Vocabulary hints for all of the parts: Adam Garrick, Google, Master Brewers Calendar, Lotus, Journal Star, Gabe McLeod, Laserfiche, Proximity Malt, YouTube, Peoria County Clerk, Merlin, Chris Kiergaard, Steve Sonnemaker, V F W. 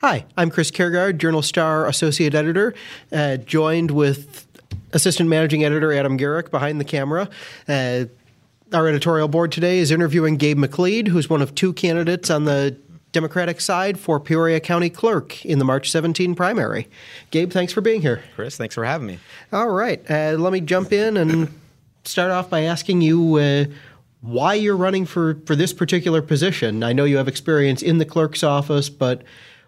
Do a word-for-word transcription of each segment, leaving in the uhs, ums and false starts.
Hi, I'm Chris Kiergaard, Journal Star Associate Editor, uh, joined with Assistant Managing Editor Adam Garrick behind the camera. Uh, our editorial board today is interviewing Gabe McLeod, who's one of two candidates on the Democratic side for Peoria County Clerk in the March seventeenth primary. Gabe, thanks for being here. Chris, thanks for having me. All right. Uh, let me jump in and start off by asking you uh, why you're running for, for this particular position. I know you have experience in the clerk's office, but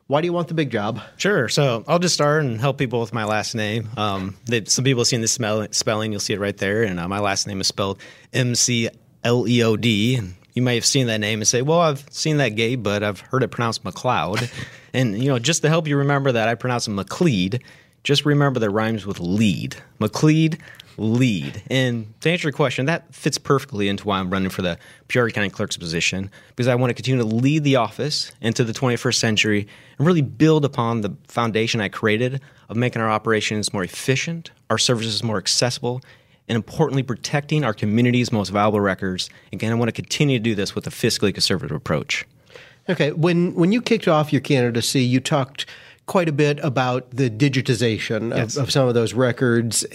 why do you want the big job? Sure. So I'll just start and help people with my last name. Um, they, some people have seen the smell, spelling. You'll see it right there. And uh, my last name is spelled M C L E O D. And you may have seen that name and say, well, I've seen that, Gabe, but I've heard it pronounced McLeod. And, you know, just to help you remember that I pronounce it McLeod, just remember that rhymes with lead. McLeod, lead. And to answer your question, that fits perfectly into why I'm running for the Peoria County Clerk's position, because I want to continue to lead the office into the twenty-first century and really build upon the foundation I created of making our operations more efficient, our services more accessible, and importantly, protecting our community's most valuable records. Again, I want to continue to do this with a fiscally conservative approach. Okay. When when you kicked off your candidacy, you talked quite a bit about the digitization of, yes. of some of those records.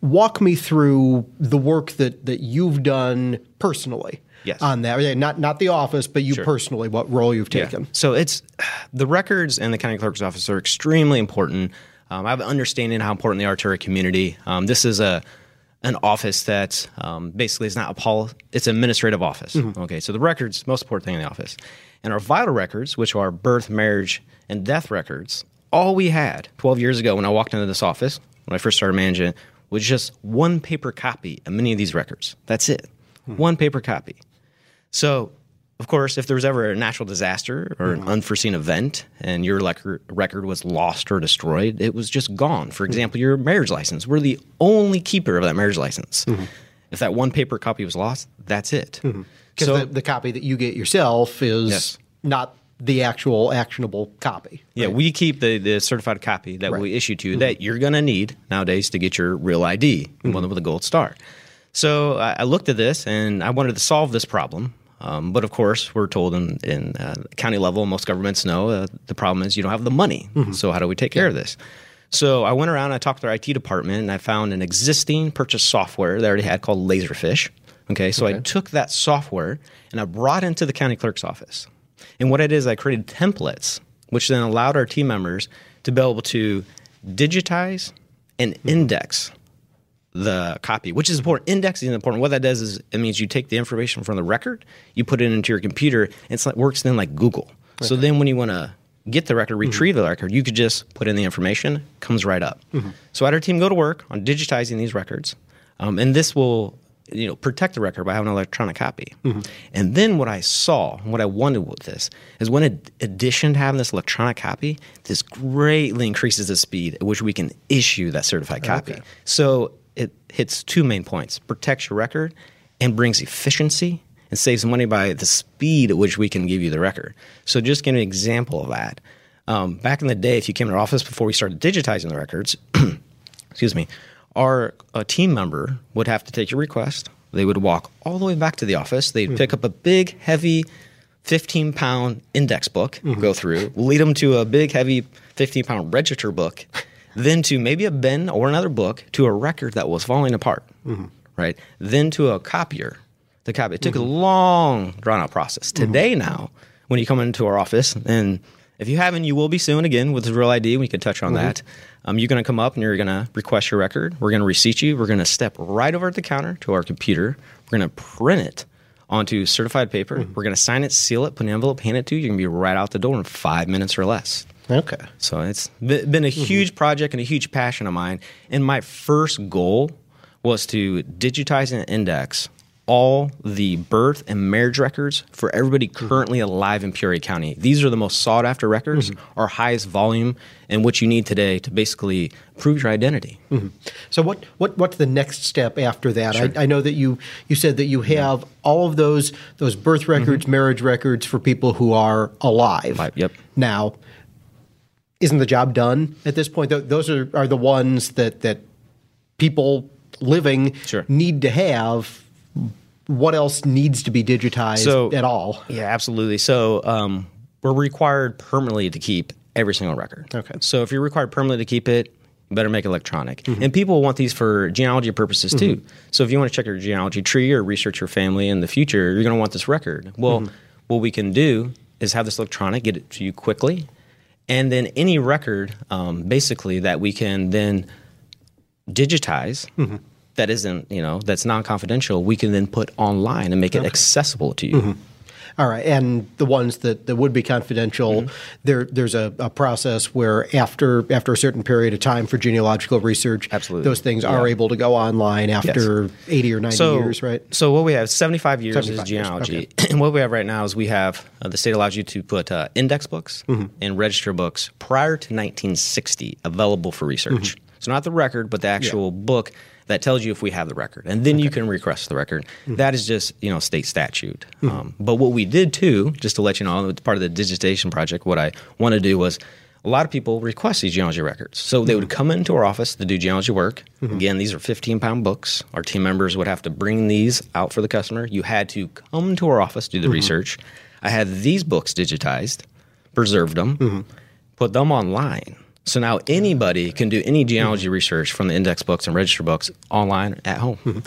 Walk me through the work that, that you've done personally yes. on that. Not not the office, but you sure. personally, what role you've taken. Yeah. So it's the records in the county clerk's office are extremely important. Um, I have an understanding of how important they are to our community. Um, this is a an office that um, basically is not a poli- it's an administrative office. Mm-hmm. Okay, so the records, most important thing in the office. And our vital records, which are birth, marriage, and death records, all we had twelve years ago when I walked into this office, when I first started managing it, was just one paper copy of many of these records. That's it. Mm-hmm. One paper copy. So, of course, if there was ever a natural disaster or mm-hmm. an unforeseen event and your record, record was lost or destroyed, it was just gone. For example, your marriage license. We're the only keeper of that marriage license. Mm-hmm. If that one paper copy was lost, that's it. Mm-hmm. So the, the copy that you get yourself is yes. not the actual actionable copy. Right? Yeah, we keep the, the certified copy that right. we issue to you mm-hmm. that you're going to need nowadays to get your real I D, mm-hmm. one with a gold star. So I, I looked at this and I wanted to solve this problem. Um, but, of course, we're told in, in uh, county level, most governments know uh, the problem is you don't have the money. Mm-hmm. So how do we take yeah. care of this? So I went around and I talked to our I T department, and I found an existing purchase software they already had called Laserfiche. Okay, so okay. I took that software and I brought it into the county clerk's office. And what I did is I created templates, which then allowed our team members to be able to digitize and mm-hmm. index the copy, which is important. Indexing is important. What that does is it means you take the information from the record, you put it into your computer, and it's like, works then like Google. Okay. So then when you want to get the record, retrieve mm-hmm. the record, you could just put in the information, comes right up. Mm-hmm. So I had our team go to work on digitizing these records, um, and this will you know protect the record by having an electronic copy. Mm-hmm. And then what I saw, what I wanted with this, is when in addition to having this electronic copy, this greatly increases the speed at which we can issue that certified copy. Okay. So it hits two main points, protects your record and brings efficiency and saves money by the speed at which we can give you the record. So just give an example of that. Um, back in the day, if you came to our office before we started digitizing the records, excuse me, our a team member would have to take your request. They would walk all the way back to the office. They'd mm-hmm. pick up a big, heavy fifteen-pound index book, mm-hmm. go through, lead them to a big, heavy fifteen-pound register book, then to maybe a bin or another book, to a record that was falling apart, mm-hmm. right? Then to a copier. The copy. It took mm-hmm. a long, drawn-out process. Mm-hmm. Today now, when you come into our office, and if you haven't, you will be soon again with the Real I D. We can touch on mm-hmm. that. Um, you're going to come up and you're going to request your record. We're going to receipt you. We're going to step right over at the counter to our computer. We're going to print it onto certified paper. Mm-hmm. We're going to sign it, seal it, put an envelope, hand it to you. You're going to be right out the door in five minutes or less. Okay. So it's been a huge mm-hmm. project and a huge passion of mine. And my first goal was to digitize and index all the birth and marriage records for everybody currently mm-hmm. alive in Peoria County. These are the most sought-after records, mm-hmm. our highest volume, and what you need today to basically prove your identity. Mm-hmm. So what, what what's the next step after that? Sure. I, I know that you, you said that you have yeah. all of those those birth records, mm-hmm. marriage records for people who are alive. Right. Yep. Now, isn't the job done at this point? Those are, are the ones that, that people living sure. need to have. What else needs to be digitized so, at all? Yeah, absolutely. So um, we're required permanently to keep every single record. Okay. So if you're required permanently to keep it, you better make it electronic. Mm-hmm. And people want these for genealogy purposes too. Mm-hmm. So if you want to check your genealogy tree or research your family in the future, you're going to want this record. Well, mm-hmm. what we can do is have this electronic, get it to you quickly, and then any record um, basically that we can then digitize mm-hmm. that isn't, you know, that's non-confidential, we can then put online and make okay. it accessible to you. Mm-hmm. All right. And the ones that, that would be confidential, mm-hmm. there there's a, a process where after after a certain period of time for genealogical research, absolutely. Those things yeah. are able to go online after yes. eighty or ninety so, years, right? So what we have, seventy-five years seventy-five is genealogy. Years. Okay. And what we have right now is we have, uh, the state allows you to put uh, index books mm-hmm. and register books prior to nineteen sixty available for research. Mm-hmm. So not the record, but the actual yeah. book that tells you if we have the record. And then okay. you can request the record. Mm-hmm. That is just, you know, state statute. Mm-hmm. Um, but what we did too, just to let you know, part of the digitization project, what I want to do was a lot of people request these genealogy records. So they mm-hmm. would come into our office to do genealogy work. Mm-hmm. Again, these are fifteen-pound books. Our team members would have to bring these out for the customer. You had to come to our office, do the mm-hmm. research. I had these books digitized, preserved them, mm-hmm. put them online. So now anybody can do any genealogy mm-hmm. research from the index books and register books online at home. Mm-hmm.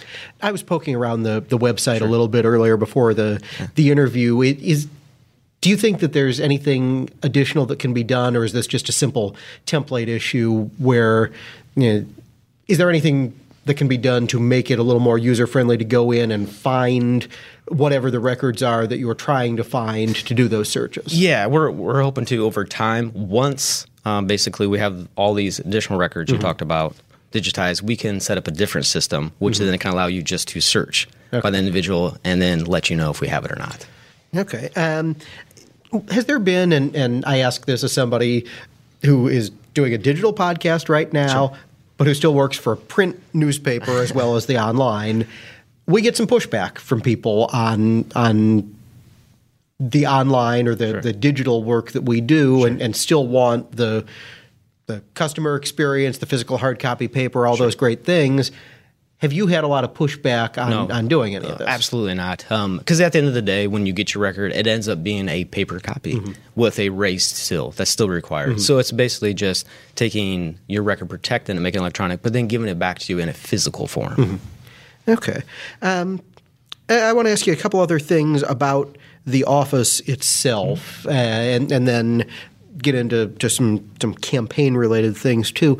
I was poking around the, the website sure. a little bit earlier before the yeah. the interview. It is, do you think that there's anything additional that can be done, or is this just a simple template issue where, you know, is there anything that can be done to make it a little more user-friendly to go in and find whatever the records are that you're trying to find to do those searches? Yeah, we're we're hoping to over time once – Um, basically, we have all these additional records mm-hmm. you talked about digitized. We can set up a different system, which mm-hmm. then can allow you just to search okay. by the individual and then let you know if we have it or not. Okay. Um, has there been, and, and I ask this as somebody who is doing a digital podcast right now, sure. but who still works for a print newspaper as well as the online, we get some pushback from people on on. the online or the, sure. the digital work that we do sure. and, and still want the the customer experience, the physical hard copy paper, all sure. those great things. Have you had a lot of pushback on, no, on doing any uh, of this? Absolutely not. Um, because at the end of the day, when you get your record, it ends up being a paper copy mm-hmm. with a raised seal. That's still required. Mm-hmm. So it's basically just taking your record, protecting it, making it electronic, but then giving it back to you in a physical form. Mm-hmm. Okay. Um, I want to ask you a couple other things about the office itself, uh, and, and then get into just some, some campaign-related things too.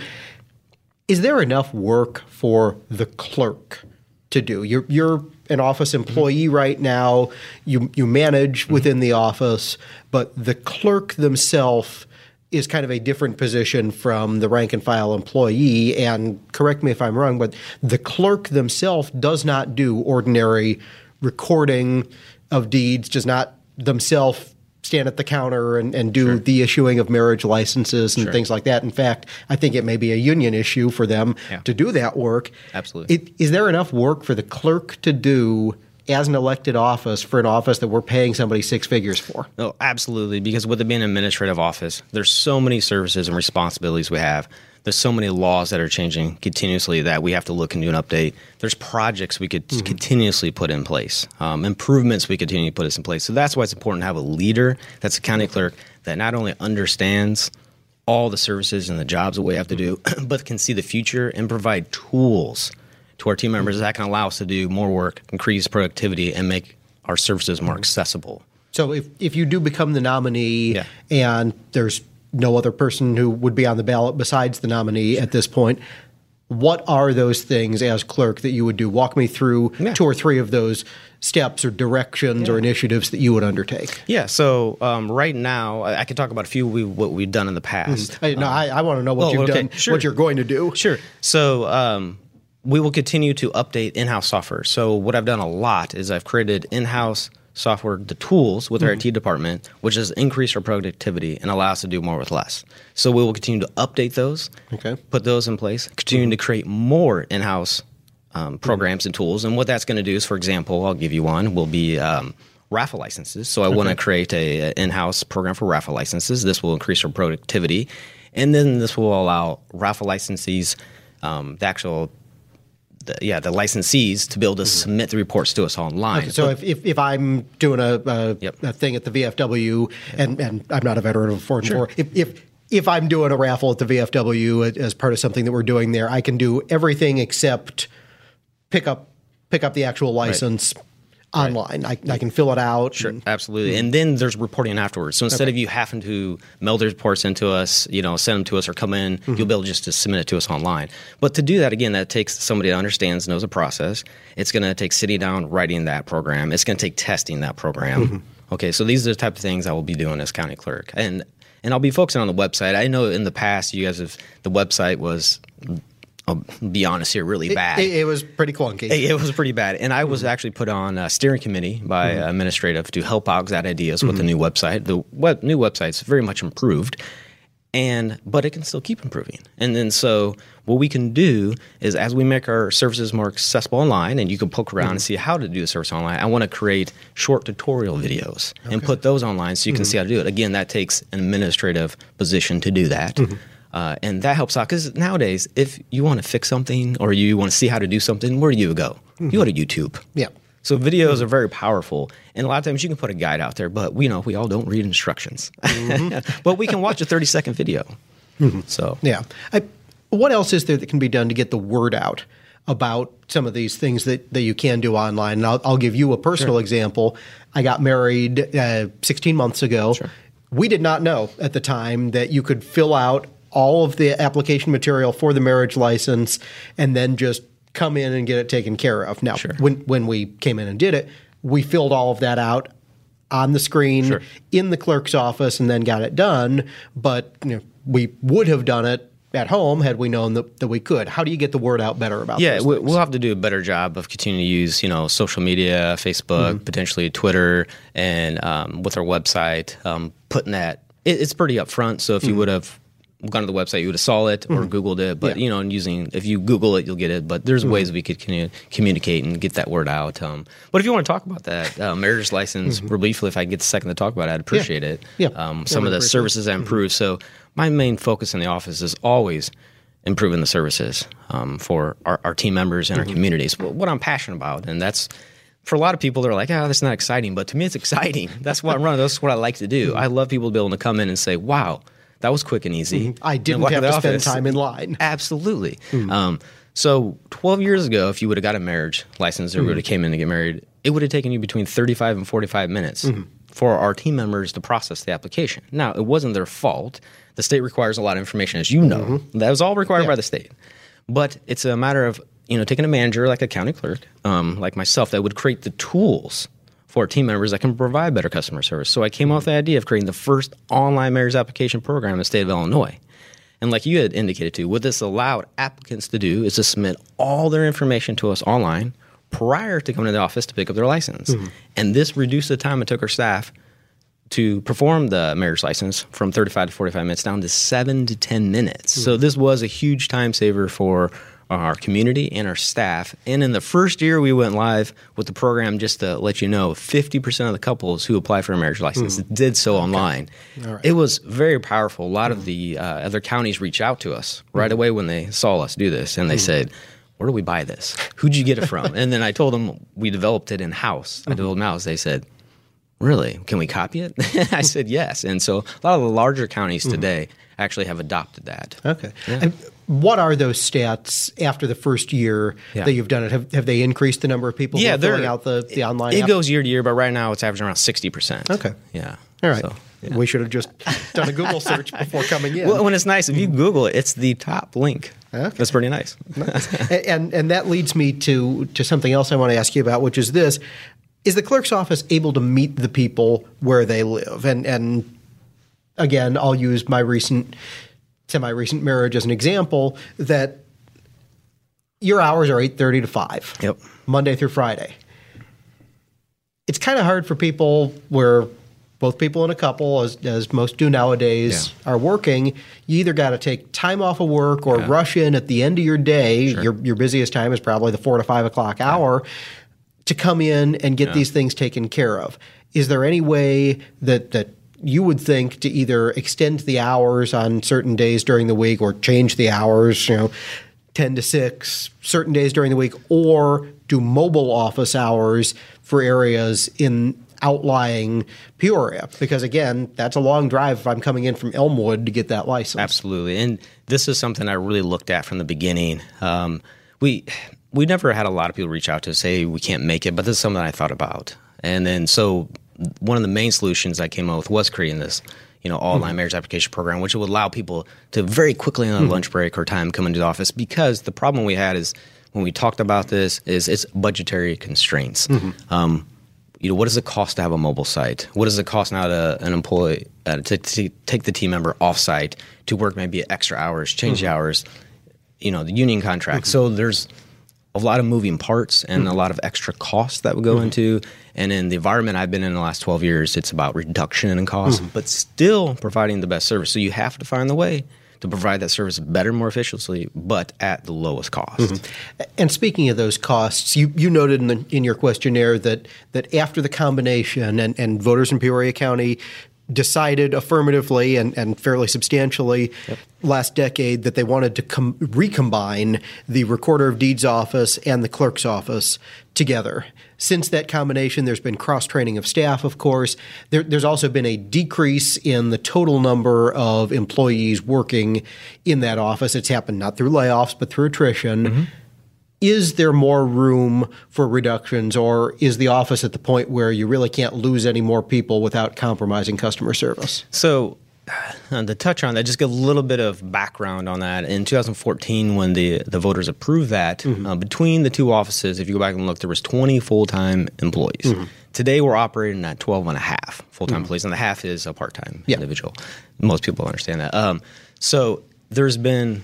Is there enough work for the clerk to do? You're, you're an office employee mm-hmm. right now. You, you manage mm-hmm. within the office, but the clerk themselves is kind of a different position from the rank-and-file employee, and correct me if I'm wrong, but the clerk themselves does not do ordinary recording of deeds, does not themselves stand at the counter and, and do sure. the issuing of marriage licenses and sure. things like that. In fact, I think it may be a union issue for them yeah. to do that work. Absolutely. It, is there enough work for the clerk to do as an elected office for an office that we're paying somebody six figures for? No, absolutely, because with it being an administrative office, there's so many services and responsibilities we have. There's so many laws that are changing continuously that we have to look and do an update. There's projects we could mm-hmm. continuously put in place, um, improvements we continue to put in place. So that's why it's important to have a leader that's a county clerk that not only understands all the services and the jobs that we have to do, but can see the future and provide tools to our team members that can allow us to do more work, increase productivity, and make our services more accessible. So if, if you do become the nominee yeah. and there's no other person who would be on the ballot besides the nominee sure. at this point, what are those things as clerk that you would do? Walk me through yeah. two or three of those steps or directions yeah. or initiatives that you would undertake. Yeah. So um, right now, I, I can talk about a few we, what we've done in the past. Mm. I, no, um, I, I want to know what well, you've okay. done, sure. what you're going to do. Sure. So um, we will continue to update in-house software. So what I've done a lot is I've created in-house software, the tools with our mm-hmm. I T department, which has increased our productivity and allow us to do more with less. So we will continue to update those, okay. put those in place, continue mm-hmm. to create more in-house um, programs mm-hmm. and tools. And what that's going to do is, for example, I'll give you one, will be um, raffle licenses. So I okay. want to create a, a in-house program for raffle licenses. This will increase our productivity. And then this will allow raffle licensees, um, the actual The, yeah, the licensees to be able to mm-hmm. submit the reports to us online. Okay, so but, if, if if I'm doing a a, yep. a thing at the V F W, and, and I'm not a veteran of Fortune sure. War, if, if if I'm doing a raffle at the V F W as part of something that we're doing there, I can do everything except pick up pick up the actual license right. online. Right. I, I can fill it out. Sure, and, absolutely. And then there's reporting afterwards. So instead okay. of you having to mail the reports into us, you know, send them to us or come in, mm-hmm. you'll be able just to submit it to us online. But to do that, again, that takes somebody that understands, knows the process. It's going to take sitting down, writing that program. It's going to take testing that program. Mm-hmm. Okay, so these are the type of things I will be doing as county clerk. And and I'll be focusing on the website. I know in the past you guys have, the website was... I'll be honest here, really it, bad. It, it was pretty clunky. It, it was pretty bad. And I was mm-hmm. actually put on a steering committee by mm-hmm. administrative to help out that ideas mm-hmm. with the new website. The web, new website's very much improved, and but it can still keep improving. And then so what we can do is as we make our services more accessible online, and you can poke around mm-hmm. and see how to do the service online, I want to create short tutorial videos okay. and put those online so you can mm-hmm. see how to do it. Again, that takes an administrative position to do that. Mm-hmm. Uh, and that helps out because nowadays, if you want to fix something or you want to see how to do something, where do you go? Mm-hmm. You go to YouTube. Yeah. So videos mm-hmm. are very powerful. And a lot of times you can put a guide out there, but we know we all don't read instructions. Mm-hmm. But we can watch a thirty-second video. Mm-hmm. So yeah. I, what else is there that can be done to get the word out about some of these things that, that you can do online? And I'll, I'll give you a personal sure. example. I got married uh, sixteen months ago. Sure. We did not know at the time that you could fill out all of the application material for the marriage license, and then just come in and get it taken care of. Now, sure. when when we came in and did it, we filled all of that out on the screen sure. in the clerk's office and then got it done. But you know, we would have done it at home had we known that, that we could. How do you get the word out better about yeah, those things? We'll have to do a better job of continuing to use, you know, social media, Facebook, mm-hmm. potentially Twitter, and um, with our website, um, putting that it, – it's pretty upfront. So if mm-hmm. you would have – gone to the website, you would have saw it or mm-hmm. Googled it. But, yeah. you know, and using if you Google it, you'll get it. But there's mm-hmm. ways we could commun- communicate and get that word out. Um, but if you want to talk about that, uh, marriage license, mm-hmm. briefly, if I get a second to talk about it, I'd appreciate yeah. it. Yeah. Um, some yeah, of the services I improved. Mm-hmm. So my main focus in the office is always improving the services um, for our, our team members and mm-hmm. our communities. Well, what I'm passionate about, and that's for a lot of people, they're like, oh, that's not exciting. But to me, it's exciting. That's what I run. That's what I like to do. Mm-hmm. I love people to be able to come in and say, wow. That was quick and easy. Mm-hmm. I didn't have to office. spend time in line. Absolutely. Mm-hmm. Um, so twelve years ago, if you would have got a marriage license or mm-hmm. would have came in to get married, it would have taken you between thirty-five and forty-five minutes mm-hmm. for our team members to process the application. Now, it wasn't their fault. The state requires a lot of information, as you know. Mm-hmm. That was all required yeah. by the state. But it's a matter of, you know, taking a manager like a county clerk, um, like myself, that would create the tools for team members that can provide better customer service. So I came off the idea of creating the first online marriage application program in the state of Illinois. And like you had indicated too, what this allowed applicants to do is to submit all their information to us online prior to coming to the office to pick up their license. Mm-hmm. And this reduced the time it took our staff to perform the marriage license from thirty-five to forty-five minutes down to seven to ten minutes. Mm-hmm. So this was a huge time saver for our community and our staff. And in the first year we went live with the program, just to let you know, fifty percent of the couples who apply for a marriage license mm. did so online. Okay. All right. It was very powerful. A lot mm. of the uh, other counties reached out to us right mm. away when they saw us do this, and they mm. said, where do we buy this? Who'd you get it from? And then I told them we developed it in-house. Mm-hmm. I told them in-house. They said, really? Can we copy it? I said, yes. And so a lot of the larger counties mm-hmm. today actually have adopted that. Okay. Yeah. And what are those stats after the first year yeah. that you've done it? Have, have they increased the number of people yeah, who are filling out the, the online it app? It goes year to year, but right now it's averaging around sixty percent. Okay. Yeah. All right. So, yeah. We should have just done a Google search before coming in. Well, when it's nice, if you Google it, it's the top link. Okay. That's pretty nice. nice. And and that leads me to to something else I want to ask you about, which is this. Is the clerk's office able to meet the people where they live? And, and again, I'll use my recent semi-recent marriage as an example that your hours are eight thirty to five. Yep. Monday through Friday. It's kind of hard for people where both people in a couple, as, as most do nowadays, yeah. are working. You either got to take time off of work or yeah. rush in at the end of your day. Sure. Your, your busiest time is probably the four to five o'clock yeah. hour to come in and get yeah. these things taken care of. Is there any way that, that you would think to either extend the hours on certain days during the week or change the hours, you know, ten to six, certain days during the week, or do mobile office hours for areas in outlying Peoria? Because, again, that's a long drive if I'm coming in from Elmwood to get that license. Absolutely. And this is something I really looked at from the beginning. Um, we we never had a lot of people reach out to say, hey, we can't make it, but this is something I thought about. And then so one of the main solutions I came up with was creating this, you know, all-line mm-hmm. marriage application program, which would allow people to very quickly on mm-hmm. lunch break or time come into the office, because the problem we had is when we talked about this is it's budgetary constraints. Mm-hmm. Um You know, what does it cost to have a mobile site? What does it cost now to an employee uh, to, to take the team member off-site to work maybe extra hours, change mm-hmm. the hours, you know, the union contract. Mm-hmm. So there's a lot of moving parts and mm-hmm. a lot of extra costs that would go mm-hmm. into. And in the environment I've been in the last twelve years, it's about reduction in cost, mm-hmm. but still providing the best service. So you have to find the way to provide that service better, more efficiently, but at the lowest cost. Mm-hmm. And speaking of those costs, you, you noted in, the, in your questionnaire that that after the combination and, and voters in Peoria County decided affirmatively and, and fairly substantially yep. last decade that they wanted to com- recombine the Recorder of Deeds office and the clerk's office together. Since that combination, there's been cross-training of staff, of course. There, there's also been a decrease in the total number of employees working in that office. It's happened not through layoffs, but through attrition. Mm-hmm. Is there more room for reductions, or is the office at the point where you really can't lose any more people without compromising customer service? So uh, to touch on that, just give a little bit of background on that. In two thousand fourteen, when the, the voters approved that, mm-hmm. uh, between the two offices, if you go back and look, there was twenty full-time employees. Mm-hmm. Today, we're operating at twelve and a half full-time mm-hmm. employees, and the half is a part-time yeah. individual. Most people understand that. Um, so there's been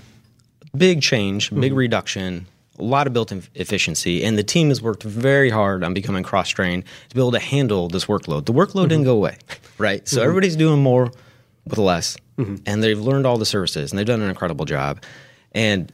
big change, big mm-hmm. reduction, a lot of built-in efficiency, and the team has worked very hard on becoming cross-trained to be able to handle this workload. The workload mm-hmm. didn't go away, right? So mm-hmm. everybody's doing more with less, mm-hmm. and they've learned all the services, and they've done an incredible job. And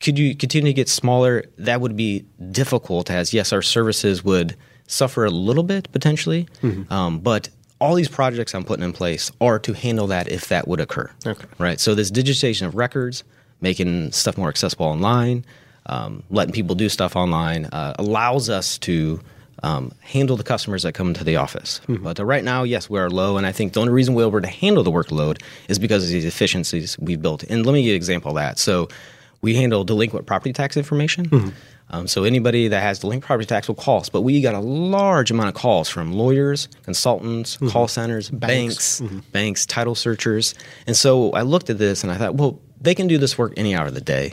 could you continue to get smaller? That would be difficult, as, yes, our services would suffer a little bit, potentially, mm-hmm. um, but all these projects I'm putting in place are to handle that if that would occur, okay. right? So this digitization of records, making stuff more accessible online, Um, letting people do stuff online uh, allows us to um, handle the customers that come into the office. Mm-hmm. But uh, right now, yes, we are low, and I think the only reason we're able to handle the workload is because of these efficiencies we've built. And let me give you an example of that. So we handle delinquent property tax information. Mm-hmm. Um, so anybody that has delinquent property tax will call us, but we got a large amount of calls from lawyers, consultants, mm-hmm. call centers, banks, banks, mm-hmm. banks, title searchers. And so I looked at this, and I thought, well, they can do this work any hour of the day.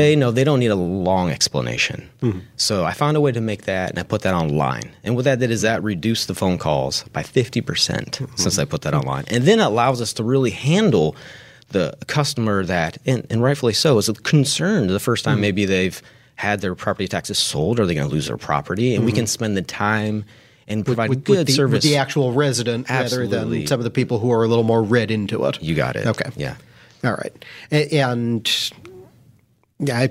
They know they don't need a long explanation. Mm-hmm. So I found a way to make that, and I put that online. And what that did is that reduced the phone calls by fifty percent mm-hmm. since I put that online. And then it allows us to really handle the customer that, and, and rightfully so, is concerned the first time mm-hmm. maybe they've had their property taxes sold. Are they going to lose their property? And mm-hmm. we can spend the time and provide with, with, good with the, service. With the actual resident Absolutely. rather than some of the people who are a little more read into it. You got it. Okay. Yeah. All right. And... and Yeah, I,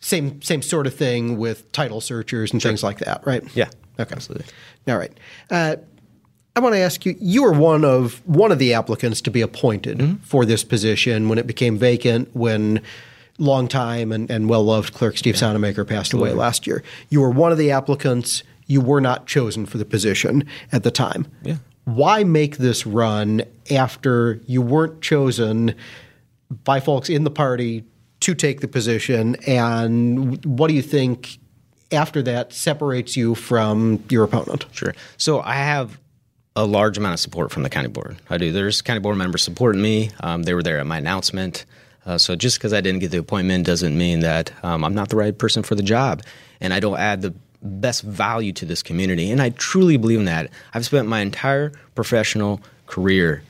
same same sort of thing with title searchers and sure. things like that, right? Yeah, okay, absolutely. All right, uh, I want to ask you: you were one of one of the applicants to be appointed mm-hmm. for this position when it became vacant, when longtime and, and well-loved clerk Steve yeah. Sonnemaker passed absolutely. away last year. You were one of the applicants. You were not chosen for the position at the time. Yeah. Why make this run after you weren't chosen by folks in the party to take the position, and what do you think after that separates you from your opponent? Sure. So I have a large amount of support from the county board. I do. There's county board members supporting me. Um, they were there at my announcement. Uh, so just because I didn't get the appointment doesn't mean that um, I'm not the right person for the job, and I don't add the best value to this community. And I truly believe in that. I've spent my entire professional career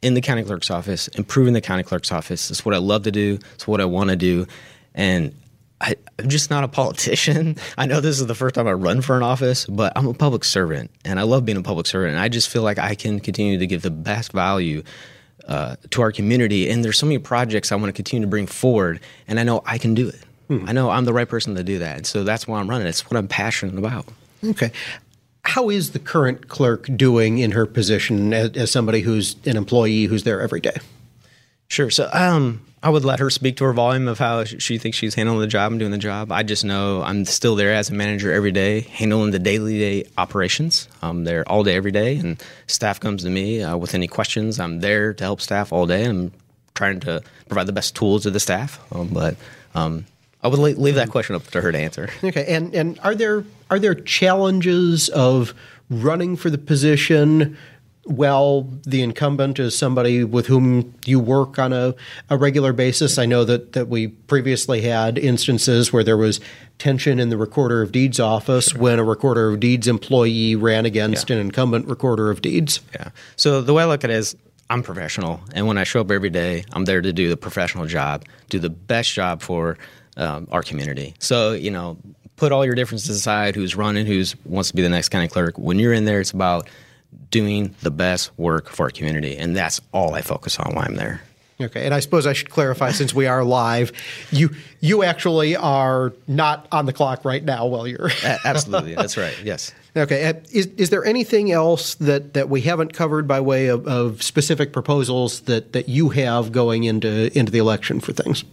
in the county clerk's office, improving the county clerk's office. It's what I love to do. It's what I want to do. And I, I'm just not a politician. I know this is the first time I run for an office, but I'm a public servant, and I love being a public servant. And I just feel like I can continue to give the best value uh, to our community. And there's so many projects I want to continue to bring forward, and I know I can do it. Hmm. I know I'm the right person to do that. And so that's why I'm running. It's what I'm passionate about. Okay. How is the current clerk doing in her position as, as somebody who's an employee who's there every day? Sure. So um, I would let her speak to her volume of how she thinks she's handling the job and doing the job. I just know I'm still there as a manager every day, handling the daily day operations. I'm there all day, every day, and staff comes to me uh, with any questions. I'm there to help staff all day. I'm trying to provide the best tools to the staff, um, but um, I would leave that question up to her to answer. Okay. And and are there are there challenges of running for the position? Well, the incumbent is somebody with whom you work on a, a regular basis. I know that, that we previously had instances where there was tension in the Recorder of Deeds office sure. when a Recorder of Deeds employee ran against yeah. an incumbent Recorder of Deeds. Yeah. So the way I look at it is I'm professional, and when I show up every day, I'm there to do the professional job, do the best job for um, our community. So, you know, put all your differences aside, who's running, who wants to be the next county clerk. When you're in there, it's about doing the best work for our community. And that's all I focus on while I'm there. Okay. And I suppose I should clarify, since we are live, you you actually are not on the clock right now while you're... Absolutely. That's right. Yes. Okay. Is is there anything else that, that we haven't covered by way of, of specific proposals that, that you have going into into the election for things?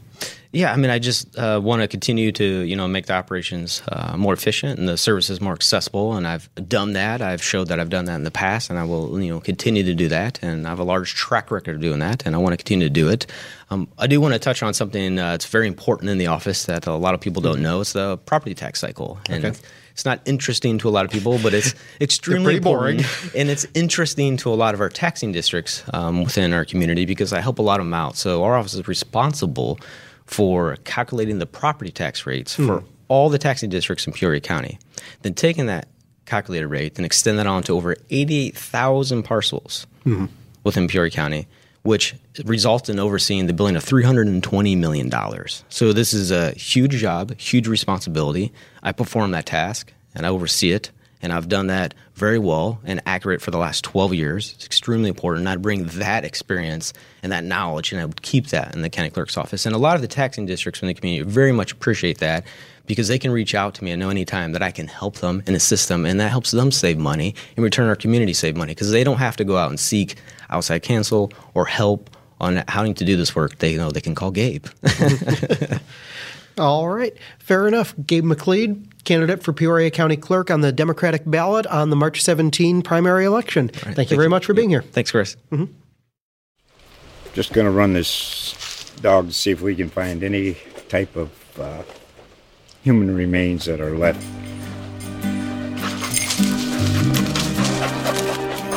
Yeah. I mean, I just uh, want to continue to, you know, make the operations uh, more efficient and the services more accessible. And I've done that. I've showed that I've done that in the past, and I will, you know, continue to do that. And I have a large track record of doing that, and I want to continue to do it. Um, I do want to touch on something uh, that's very important in the office that a lot of people don't know. It's the property tax cycle. And okay. It's not interesting to a lot of people, but it's extremely boring, and it's interesting to a lot of our taxing districts um, within our community, because I help a lot of them out. So our office is responsible for calculating the property tax rates mm. for all the taxing districts in Peoria County, then taking that calculated rate and extend that on to over eighty-eight thousand parcels mm. within Peoria County, which results in overseeing the billing of three hundred twenty million dollars. So this is a huge job, huge responsibility. I perform that task, and I oversee it, and I've done that very well and accurate for the last twelve years. It's extremely important. I bring that experience and that knowledge, and I would keep that in the county clerk's office. And a lot of the taxing districts in the community very much appreciate that, because they can reach out to me and know any time that I can help them and assist them, and that helps them save money, in return our community save money, because they don't have to go out and seek outside counsel or help on how to do this work. They know they can call Gabe. All right. Fair enough. Gabe McLeod, candidate for Peoria County Clerk on the Democratic ballot on the March seventeenth primary election. Right. Thank, Thank you very you. much for being here. Thanks, Chris. Mm-hmm. Just going to run this dog to see if we can find any type of uh, human remains that are left.